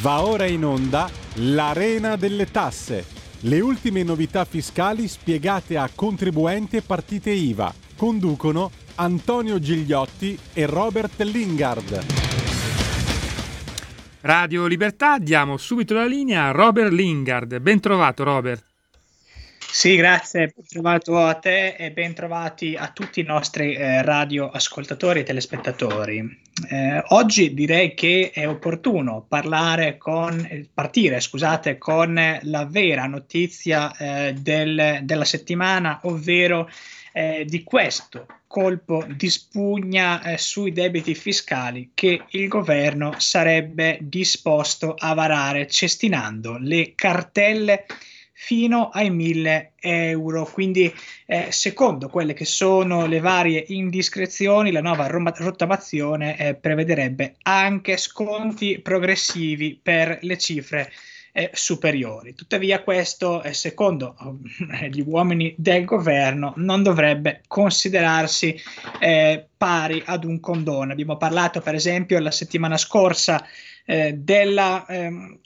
Va ora in onda l'Arena delle Tasse. Le ultime novità fiscali spiegate a contribuenti e partite IVA. Conducono Antonio Gigliotti e Robert Lingard. Radio Libertà, diamo subito la linea a Robert Lingard. Ben trovato, Robert. Sì, grazie, ben trovato a te e ben trovati a tutti i nostri radioascoltatori e telespettatori. Oggi direi che è opportuno partire con la vera notizia della settimana, ovvero di questo colpo di spugna sui debiti fiscali che il governo sarebbe disposto a varare cestinando le cartelle fino ai 1.000 euro, quindi secondo quelle che sono le varie indiscrezioni la nuova rottamazione prevederebbe anche sconti progressivi per le cifre superiori. Tuttavia questo, secondo gli uomini del governo, non dovrebbe considerarsi pari ad un condono. Abbiamo parlato per esempio la settimana scorsa della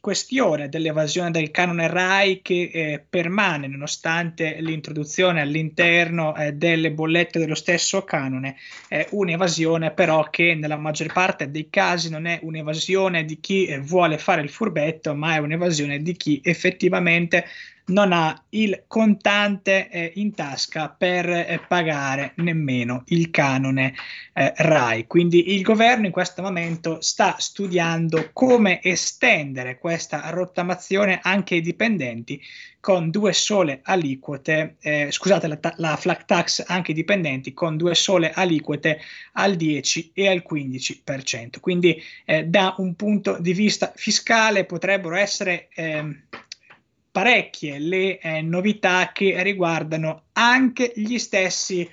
questione dell'evasione del canone RAI che permane nonostante l'introduzione all'interno delle bollette dello stesso canone, un'evasione però che nella maggior parte dei casi non è un'evasione di chi vuole fare il furbetto, ma è un'evasione di chi effettivamente non ha il contante in tasca per pagare nemmeno il canone RAI. Quindi il governo in questo momento sta studiando come estendere questa rottamazione anche ai dipendenti con due sole aliquote, la flat tax anche ai dipendenti con due sole aliquote al 10 e al 15%. Quindi da un punto di vista fiscale potrebbero essere parecchie le novità che riguardano anche gli stessi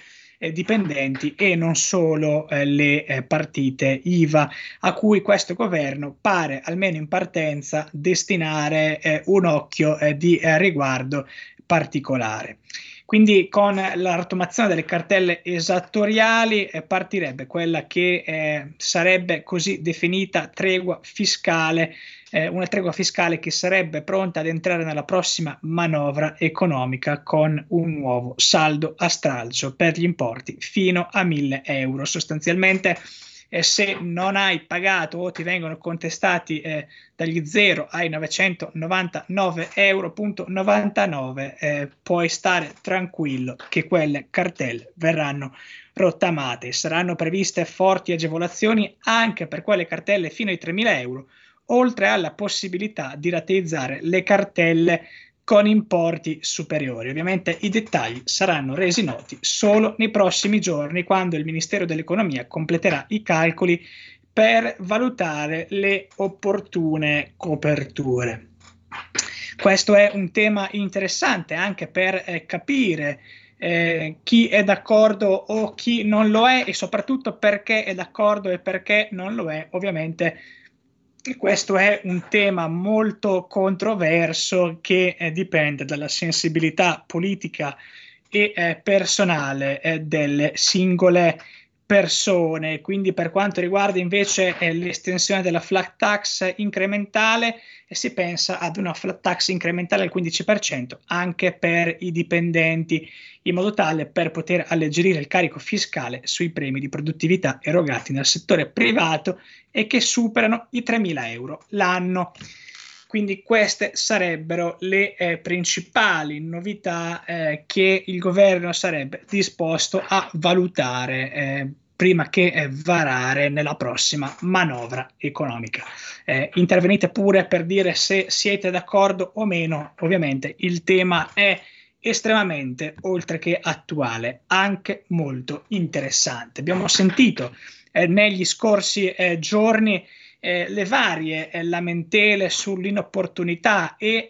dipendenti e non solo le partite IVA, a cui questo governo pare, almeno in partenza, destinare un occhio di riguardo particolare. Quindi con la rottamazione delle cartelle esattoriali partirebbe quella che sarebbe così definita tregua fiscale, una tregua fiscale che sarebbe pronta ad entrare nella prossima manovra economica con un nuovo saldo a stralcio per gli importi fino a 1.000 euro. Sostanzialmente se non hai pagato o ti vengono contestati dagli 0 ai 999,99 euro, puoi stare tranquillo che quelle cartelle verranno rottamate. Saranno previste forti agevolazioni anche per quelle cartelle fino ai 3.000 euro, oltre alla possibilità di rateizzare le cartelle con importi superiori. Ovviamente i dettagli saranno resi noti solo nei prossimi giorni, quando il Ministero dell'Economia completerà i calcoli per valutare le opportune coperture. Questo è un tema interessante anche per capire chi è d'accordo o chi non lo è, e soprattutto perché è d'accordo e perché non lo è. Ovviamente questo è un tema molto controverso che dipende dalla sensibilità politica e personale delle singole persone. Quindi per quanto riguarda invece l'estensione della flat tax incrementale, si pensa ad una flat tax incrementale al 15% anche per i dipendenti, in modo tale per poter alleggerire il carico fiscale sui premi di produttività erogati nel settore privato e che superano i 3.000 euro l'anno. Quindi queste sarebbero le principali novità che il governo sarebbe disposto a valutare prima che varare nella prossima manovra economica. Intervenite pure per dire se siete d'accordo o meno. Ovviamente il tema è estremamente, oltre che attuale, anche molto interessante. Abbiamo sentito negli scorsi giorni le varie lamentele sull'inopportunità e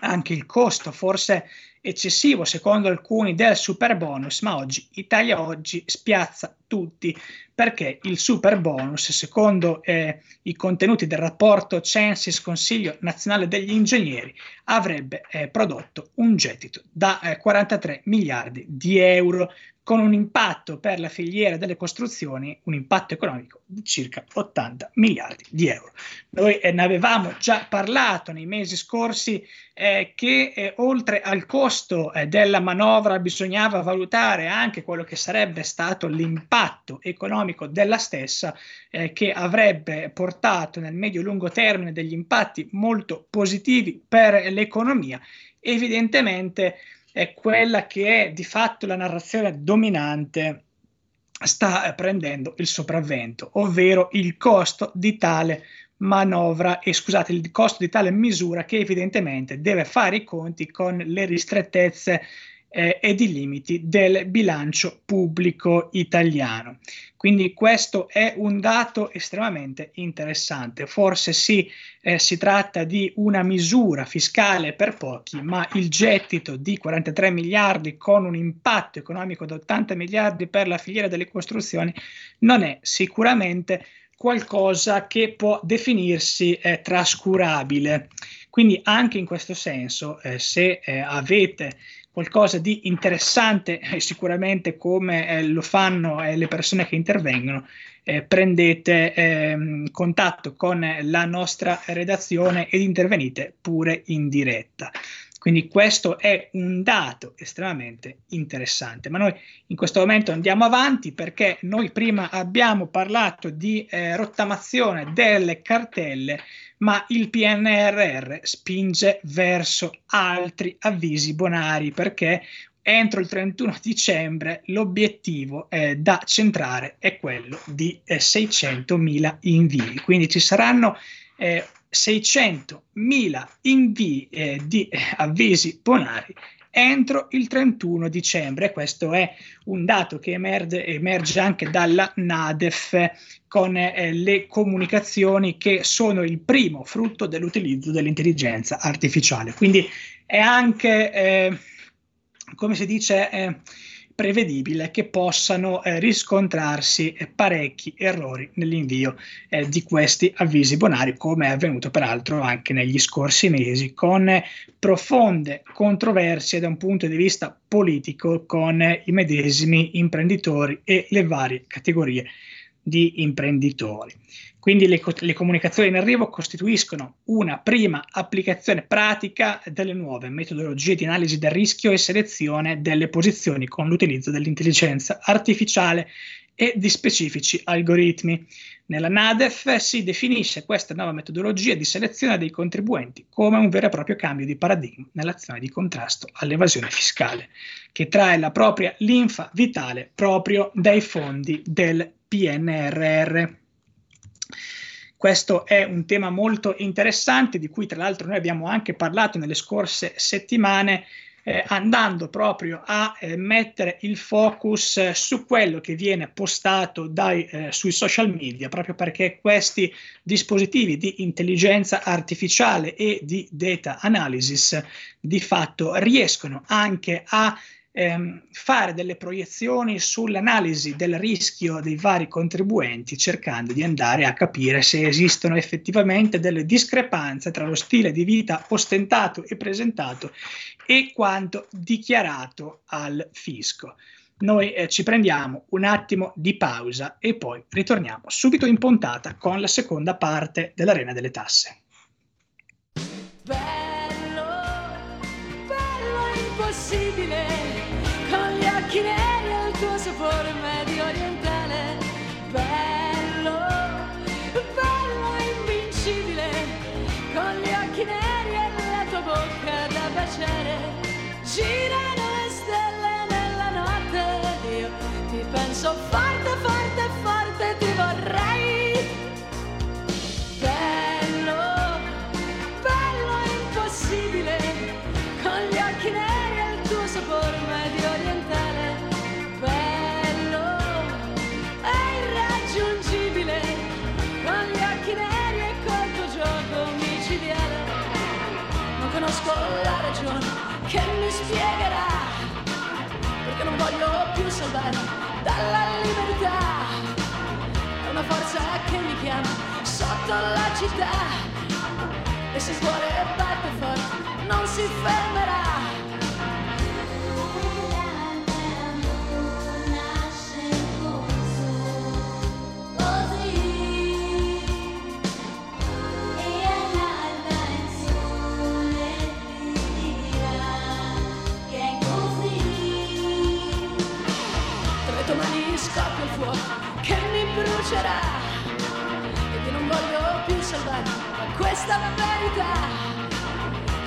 anche il costo forse eccessivo secondo alcuni del superbonus, ma oggi Italia Oggi spiazza tutti perché il superbonus, secondo i contenuti del rapporto Censis Consiglio Nazionale degli Ingegneri, avrebbe prodotto un gettito da 43 miliardi di euro, con un impatto per la filiera delle costruzioni, un impatto economico di circa 80 miliardi di euro. Noi ne avevamo già parlato nei mesi scorsi che oltre al costo della manovra bisognava valutare anche quello che sarebbe stato l'impatto economico della stessa, che avrebbe portato nel medio-lungo termine degli impatti molto positivi per l'economia. Evidentemente è quella che è di fatto la narrazione dominante, sta prendendo il sopravvento, ovvero il costo di tale manovra e scusate, il costo di tale misura che evidentemente deve fare i conti con le ristrettezze ed i limiti del bilancio pubblico italiano. Quindi questo è un dato estremamente interessante. Forse sì, si tratta di una misura fiscale per pochi, ma il gettito di 43 miliardi con un impatto economico di 80 miliardi per la filiera delle costruzioni non è sicuramente qualcosa che può definirsi trascurabile. Quindi anche in questo senso, se avete qualcosa di interessante, sicuramente come lo fanno le persone che intervengono, prendete contatto con la nostra redazione ed intervenite pure in diretta. Quindi questo è un dato estremamente interessante, ma noi in questo momento andiamo avanti perché noi prima abbiamo parlato di rottamazione delle cartelle, ma il PNRR spinge verso altri avvisi bonari perché entro il 31 dicembre l'obiettivo da centrare è quello di 600.000 invii, quindi ci saranno 600.000 invii di avvisi bonari entro il 31 dicembre. Questo è un dato che emerge anche dalla Nadef con le comunicazioni che sono il primo frutto dell'utilizzo dell'intelligenza artificiale. Quindi è anche, come si dice, prevedibile che possano riscontrarsi parecchi errori nell'invio di questi avvisi bonari, come è avvenuto peraltro anche negli scorsi mesi, con profonde controversie da un punto di vista politico con i medesimi imprenditori e le varie categorie di imprenditori. Quindi le comunicazioni in arrivo costituiscono una prima applicazione pratica delle nuove metodologie di analisi del rischio e selezione delle posizioni con l'utilizzo dell'intelligenza artificiale e di specifici algoritmi. Nella Nadef si definisce questa nuova metodologia di selezione dei contribuenti come un vero e proprio cambio di paradigma nell'azione di contrasto all'evasione fiscale, che trae la propria linfa vitale proprio dai fondi del PNRR. Questo è un tema molto interessante di cui tra l'altro noi abbiamo anche parlato nelle scorse settimane, andando proprio a mettere il focus su quello che viene postato sui social media, proprio perché questi dispositivi di intelligenza artificiale e di data analysis di fatto riescono anche a fare delle proiezioni sull'analisi del rischio dei vari contribuenti, cercando di andare a capire se esistono effettivamente delle discrepanze tra lo stile di vita ostentato e presentato e quanto dichiarato al fisco. Noi ci prendiamo un attimo di pausa e poi ritorniamo subito in puntata con la seconda parte dell'Arena delle Tasse. Girano le stelle nella notte ed io ti penso forte, forte, forte, ti vorrei. Bello, bello impossibile, con gli occhi neri e il tuo sapore medio orientale. Bello, è irraggiungibile, con gli occhi neri e col tuo gioco micidiale. Non conosco la ragione che mi spiegherà perché non voglio più salvare dalla libertà. È una forza che mi chiama sotto la città e se il cuore batte forte non si fermerà. scoppia il fuoco che mi brucerà, e che non voglio più salvare, ma questa è la verità.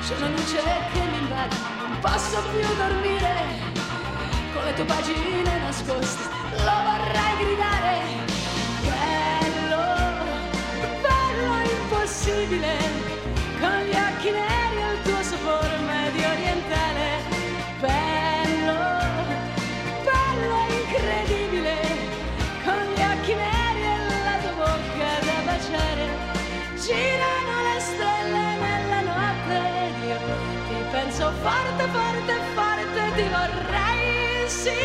C'è una luce che mi invade, non posso più dormire, con le tue pagine nascoste lo vorrei gridare. Bello, bello impossibile, con gli occhi neri e il tuo sapore medio orientale. Bello, bello incredibile, con gli occhi neri e la tua bocca da baciare. Girano le stelle nella notte ed io ti penso forte, forte, forte, ti vorrei, sì.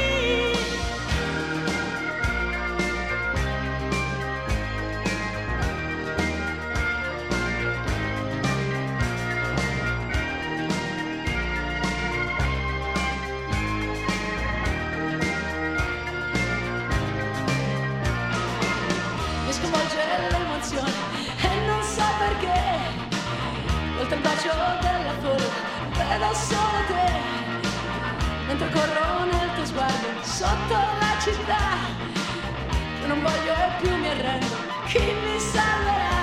Il bacio della folla, vedo solo te, mentre corro nel tuo sguardo sotto la città. Io non voglio e più mi arrendo, chi mi salverà?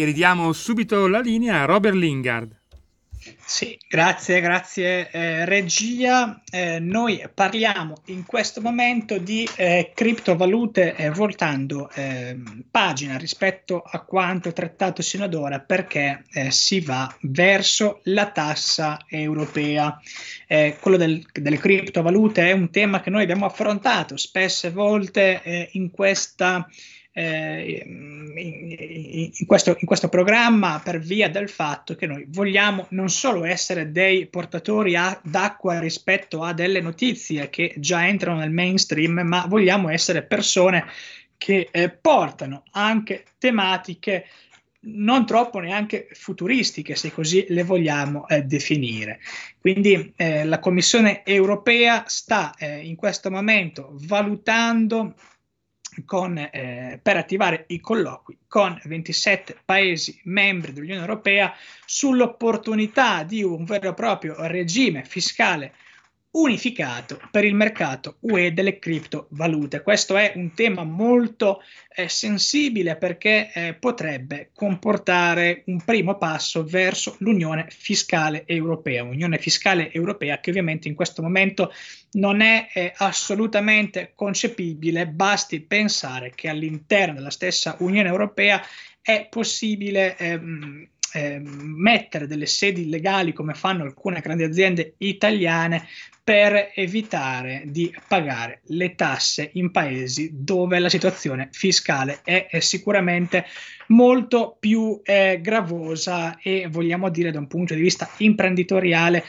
E ridiamo subito la linea a Robert Lingard. Sì, grazie regia. Noi parliamo in questo momento di criptovalute, voltando pagina rispetto a quanto trattato sino ad ora, perché si va verso la tassa europea. Quello delle criptovalute è un tema che noi abbiamo affrontato spesse volte in questo programma, per via del fatto che noi vogliamo non solo essere dei portatori d'acqua rispetto a delle notizie che già entrano nel mainstream, ma vogliamo essere persone che portano anche tematiche non troppo neanche futuristiche, se così le vogliamo definire. Quindi la Commissione europea sta in questo momento valutando per attivare i colloqui con 27 paesi membri dell'Unione Europea sull'opportunità di un vero e proprio regime fiscale unificato per il mercato UE delle criptovalute. Questo è un tema molto sensibile, perché potrebbe comportare un primo passo verso l'unione fiscale europea, un'unione fiscale europea che ovviamente in questo momento non è assolutamente concepibile. Basti pensare che all'interno della stessa Unione Europea è possibile mettere delle sedi legali, come fanno alcune grandi aziende italiane, per evitare di pagare le tasse in paesi dove la situazione fiscale è sicuramente molto più gravosa e, vogliamo dire, da un punto di vista imprenditoriale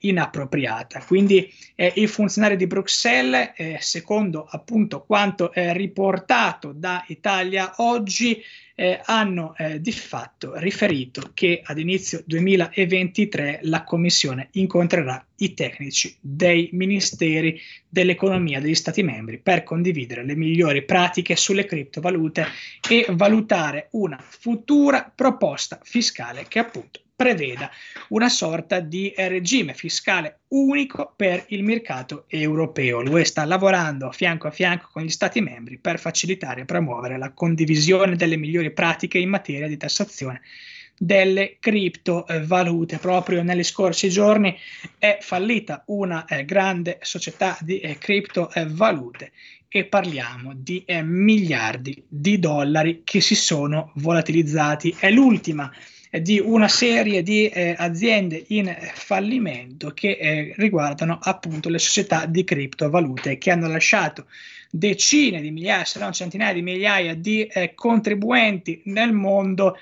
inappropriata. Quindi i funzionari di Bruxelles, secondo appunto quanto riportato da Italia Oggi, hanno di fatto riferito che ad inizio 2023 la Commissione incontrerà i tecnici dei ministeri dell'economia degli Stati membri per condividere le migliori pratiche sulle criptovalute e valutare una futura proposta fiscale che appunto preveda una sorta di regime fiscale unico per il mercato europeo. L'UE sta lavorando a fianco con gli Stati membri per facilitare e promuovere la condivisione delle migliori pratiche in materia di tassazione delle criptovalute. Proprio negli scorsi giorni è fallita una grande società di criptovalute e parliamo di miliardi di dollari che si sono volatilizzati. È l'ultima di una serie di aziende in fallimento che riguardano appunto le società di criptovalute, che hanno lasciato decine di migliaia, se non centinaia di migliaia di contribuenti nel mondo,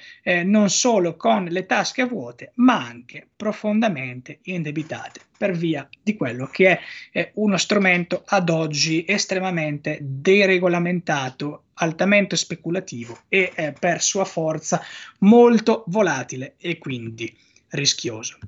non solo con le tasche vuote, ma anche profondamente indebitate per via di quello che è uno strumento ad oggi estremamente deregolamentato, altamente speculativo e per sua forza molto volatile e quindi rischioso.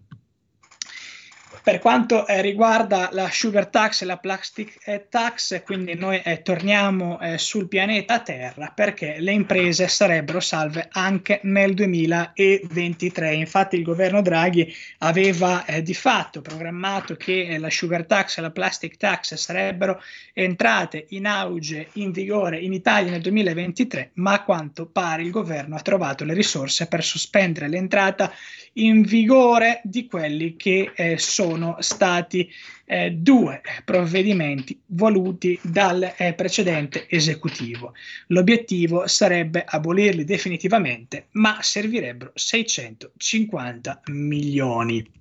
Per quanto riguarda la sugar tax e la plastic tax, quindi noi torniamo sul pianeta Terra, perché le imprese sarebbero salve anche nel 2023. Infatti il governo Draghi aveva di fatto programmato che la sugar tax e la plastic tax sarebbero entrate in auge, in vigore in Italia nel 2023, ma a quanto pare il governo ha trovato le risorse per sospendere l'entrata in vigore di quelli che sono stati due provvedimenti voluti dal precedente esecutivo. L'obiettivo sarebbe abolirli definitivamente, ma servirebbero 650 milioni.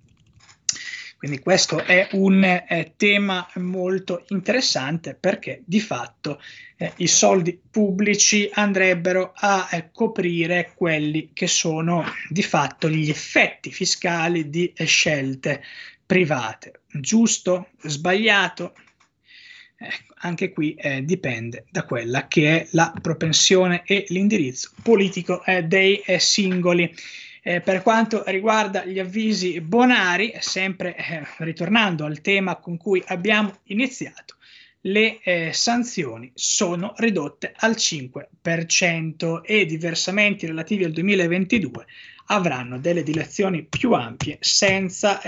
Quindi questo è un tema molto interessante, perché di fatto i soldi pubblici andrebbero a coprire quelli che sono di fatto gli effetti fiscali di scelte private. Giusto? Sbagliato? Anche qui dipende da quella che è la propensione e l'indirizzo politico dei singoli. Per quanto riguarda gli avvisi bonari, sempre ritornando al tema con cui abbiamo iniziato, le sanzioni sono ridotte al 5% e i versamenti relativi al 2022 avranno delle dilazioni più ampie, senza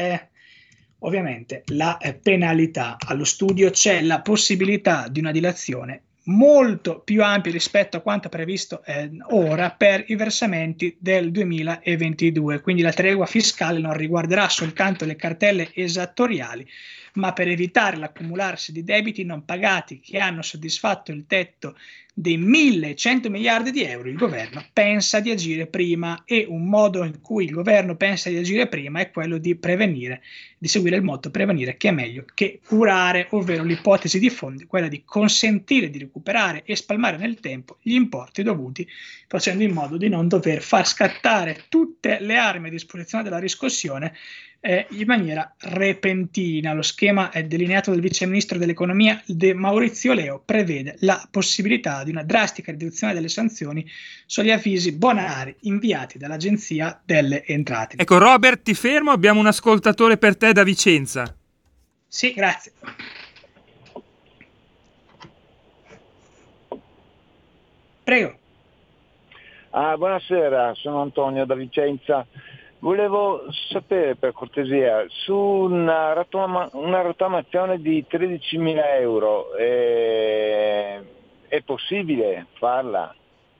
ovviamente la penalità. Allo studio c'è la possibilità di una dilazione molto più ampio rispetto a quanto previsto ora per i versamenti del 2022, quindi la tregua fiscale non riguarderà soltanto le cartelle esattoriali, ma per evitare l'accumularsi di debiti non pagati che hanno soddisfatto il tetto dei 1.100 miliardi di euro, il governo pensa di agire prima, e un modo in cui il governo pensa di agire prima è quello di prevenire, di seguire il motto prevenire che è meglio che curare, ovvero l'ipotesi di fondo, quella di consentire di recuperare e spalmare nel tempo gli importi dovuti, facendo in modo di non dover far scattare tutte le armi a disposizione della riscossione in maniera repentina. Lo schema delineato dal vice ministro dell'economia Maurizio Leo prevede la possibilità di una drastica riduzione delle sanzioni sugli avvisi bonari inviati dall'Agenzia delle Entrate. Ecco Robert, ti fermo, abbiamo un ascoltatore per te da Vicenza. Sì, grazie. Prego. Buonasera, sono Antonio da Vicenza. Volevo sapere per cortesia su una rottamazione di 13.000 euro, è possibile farla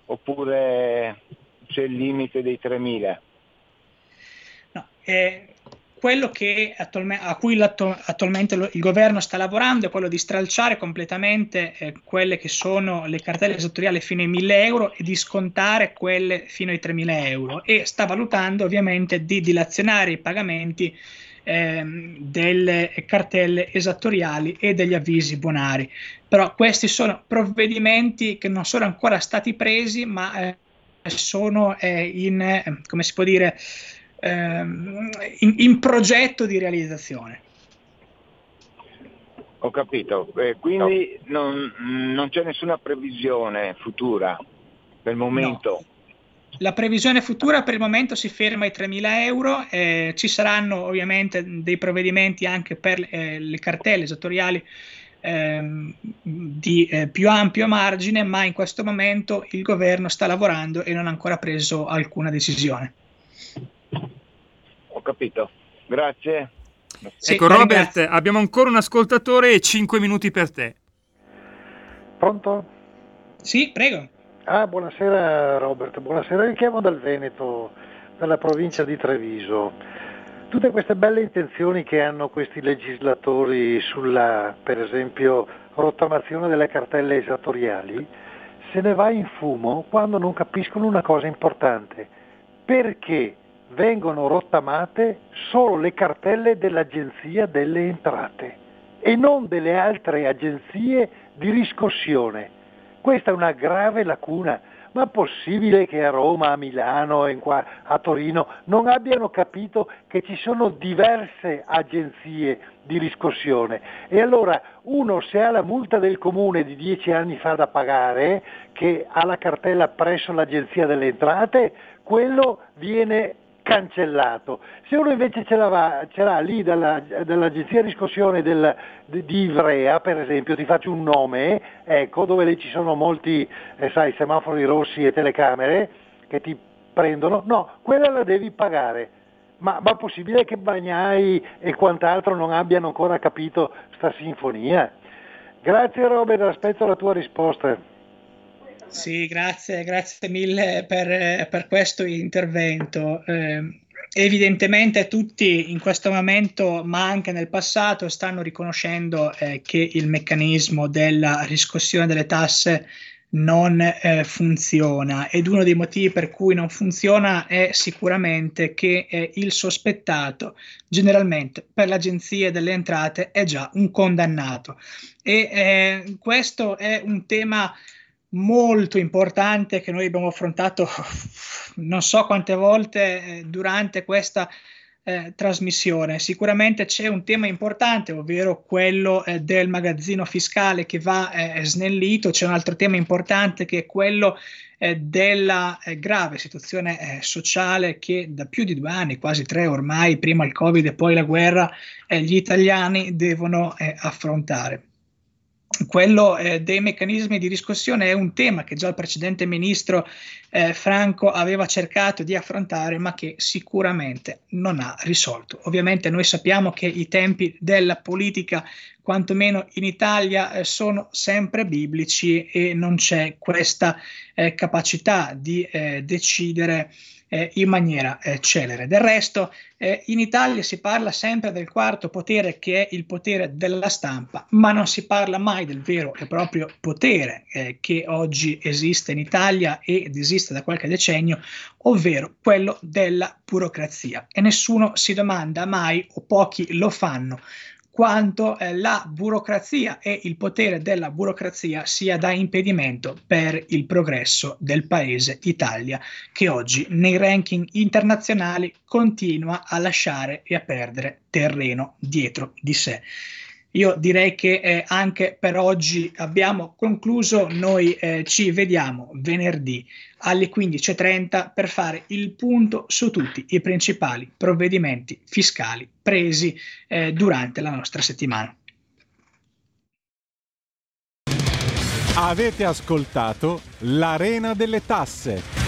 oppure c'è il limite dei 3.000? No, quello che attualmente il governo sta lavorando è quello di stralciare completamente quelle che sono le cartelle esattoriali fino ai 1.000 euro e di scontare quelle fino ai 3.000 euro, e sta valutando ovviamente di dilazionare i pagamenti delle cartelle esattoriali e degli avvisi bonari. Però questi sono provvedimenti che non sono ancora stati presi, ma sono come si può dire, in progetto di realizzazione. Ho capito, quindi no. non c'è nessuna previsione futura per il momento? No. La previsione futura per il momento si ferma ai 3.000 euro, ci saranno ovviamente dei provvedimenti anche per le cartelle esattoriali di più ampio margine, ma in questo momento il governo sta lavorando e non ha ancora preso alcuna decisione. Ho capito, grazie. Sì, ecco Robert, grazie. Abbiamo ancora un ascoltatore e 5 minuti per te. Pronto? Sì, prego. Buonasera Robert, buonasera, mi chiamo dal Veneto, dalla provincia di Treviso. Tutte queste belle intenzioni che hanno questi legislatori sulla, per esempio, rottamazione delle cartelle esattoriali, se ne va in fumo quando non capiscono una cosa importante: perché vengono rottamate solo le cartelle dell'Agenzia delle Entrate e non delle altre agenzie di riscossione. Questa è una grave lacuna, ma possibile che a Roma, a Milano e a Torino non abbiano capito che ci sono diverse agenzie di riscossione? E allora uno, se ha la multa del comune di 10 anni fa da pagare, che ha la cartella presso l'Agenzia delle Entrate, quello viene cancellato. Se uno invece ce l'ha lì dall'agenzia riscossione di Ivrea, per esempio, ti faccio un nome, ecco, dove lì ci sono molti sai, semafori rossi e telecamere che ti prendono, no, quella la devi pagare. Ma è possibile che Bagnai e quant'altro non abbiano ancora capito sta sinfonia? Grazie Robert, aspetto la tua risposta. Sì, grazie mille per questo intervento. Evidentemente tutti in questo momento, ma anche nel passato, stanno riconoscendo che il meccanismo della riscossione delle tasse non funziona, ed uno dei motivi per cui non funziona è sicuramente che il sospettato generalmente per l'Agenzia delle Entrate è già un condannato, e questo è un tema molto importante che noi abbiamo affrontato non so quante volte durante questa trasmissione. Sicuramente c'è un tema importante, ovvero quello del magazzino fiscale, che va snellito. C'è un altro tema importante che è quello della grave situazione sociale che da più di 2 anni, quasi 3 ormai, prima il Covid e poi la guerra, gli italiani devono affrontare. Quello dei meccanismi di riscossione è un tema che già il precedente ministro Franco aveva cercato di affrontare, ma che sicuramente non ha risolto. Ovviamente noi sappiamo che i tempi della politica, quantomeno in Italia, sono sempre biblici, e non c'è questa capacità di decidere in maniera celere. Del resto in Italia si parla sempre del quarto potere, che è il potere della stampa, ma non si parla mai del vero e proprio potere che oggi esiste in Italia ed esiste da qualche decennio, ovvero quello della burocrazia, e nessuno si domanda mai, o pochi lo fanno, quanto la burocrazia e il potere della burocrazia sia da impedimento per il progresso del paese Italia, che oggi nei ranking internazionali continua a lasciare e a perdere terreno dietro di sé. Io direi che anche per oggi abbiamo concluso. Noi ci vediamo venerdì alle 15:30 per fare il punto su tutti i principali provvedimenti fiscali presi durante la nostra settimana. Avete ascoltato l'Arena delle Tasse.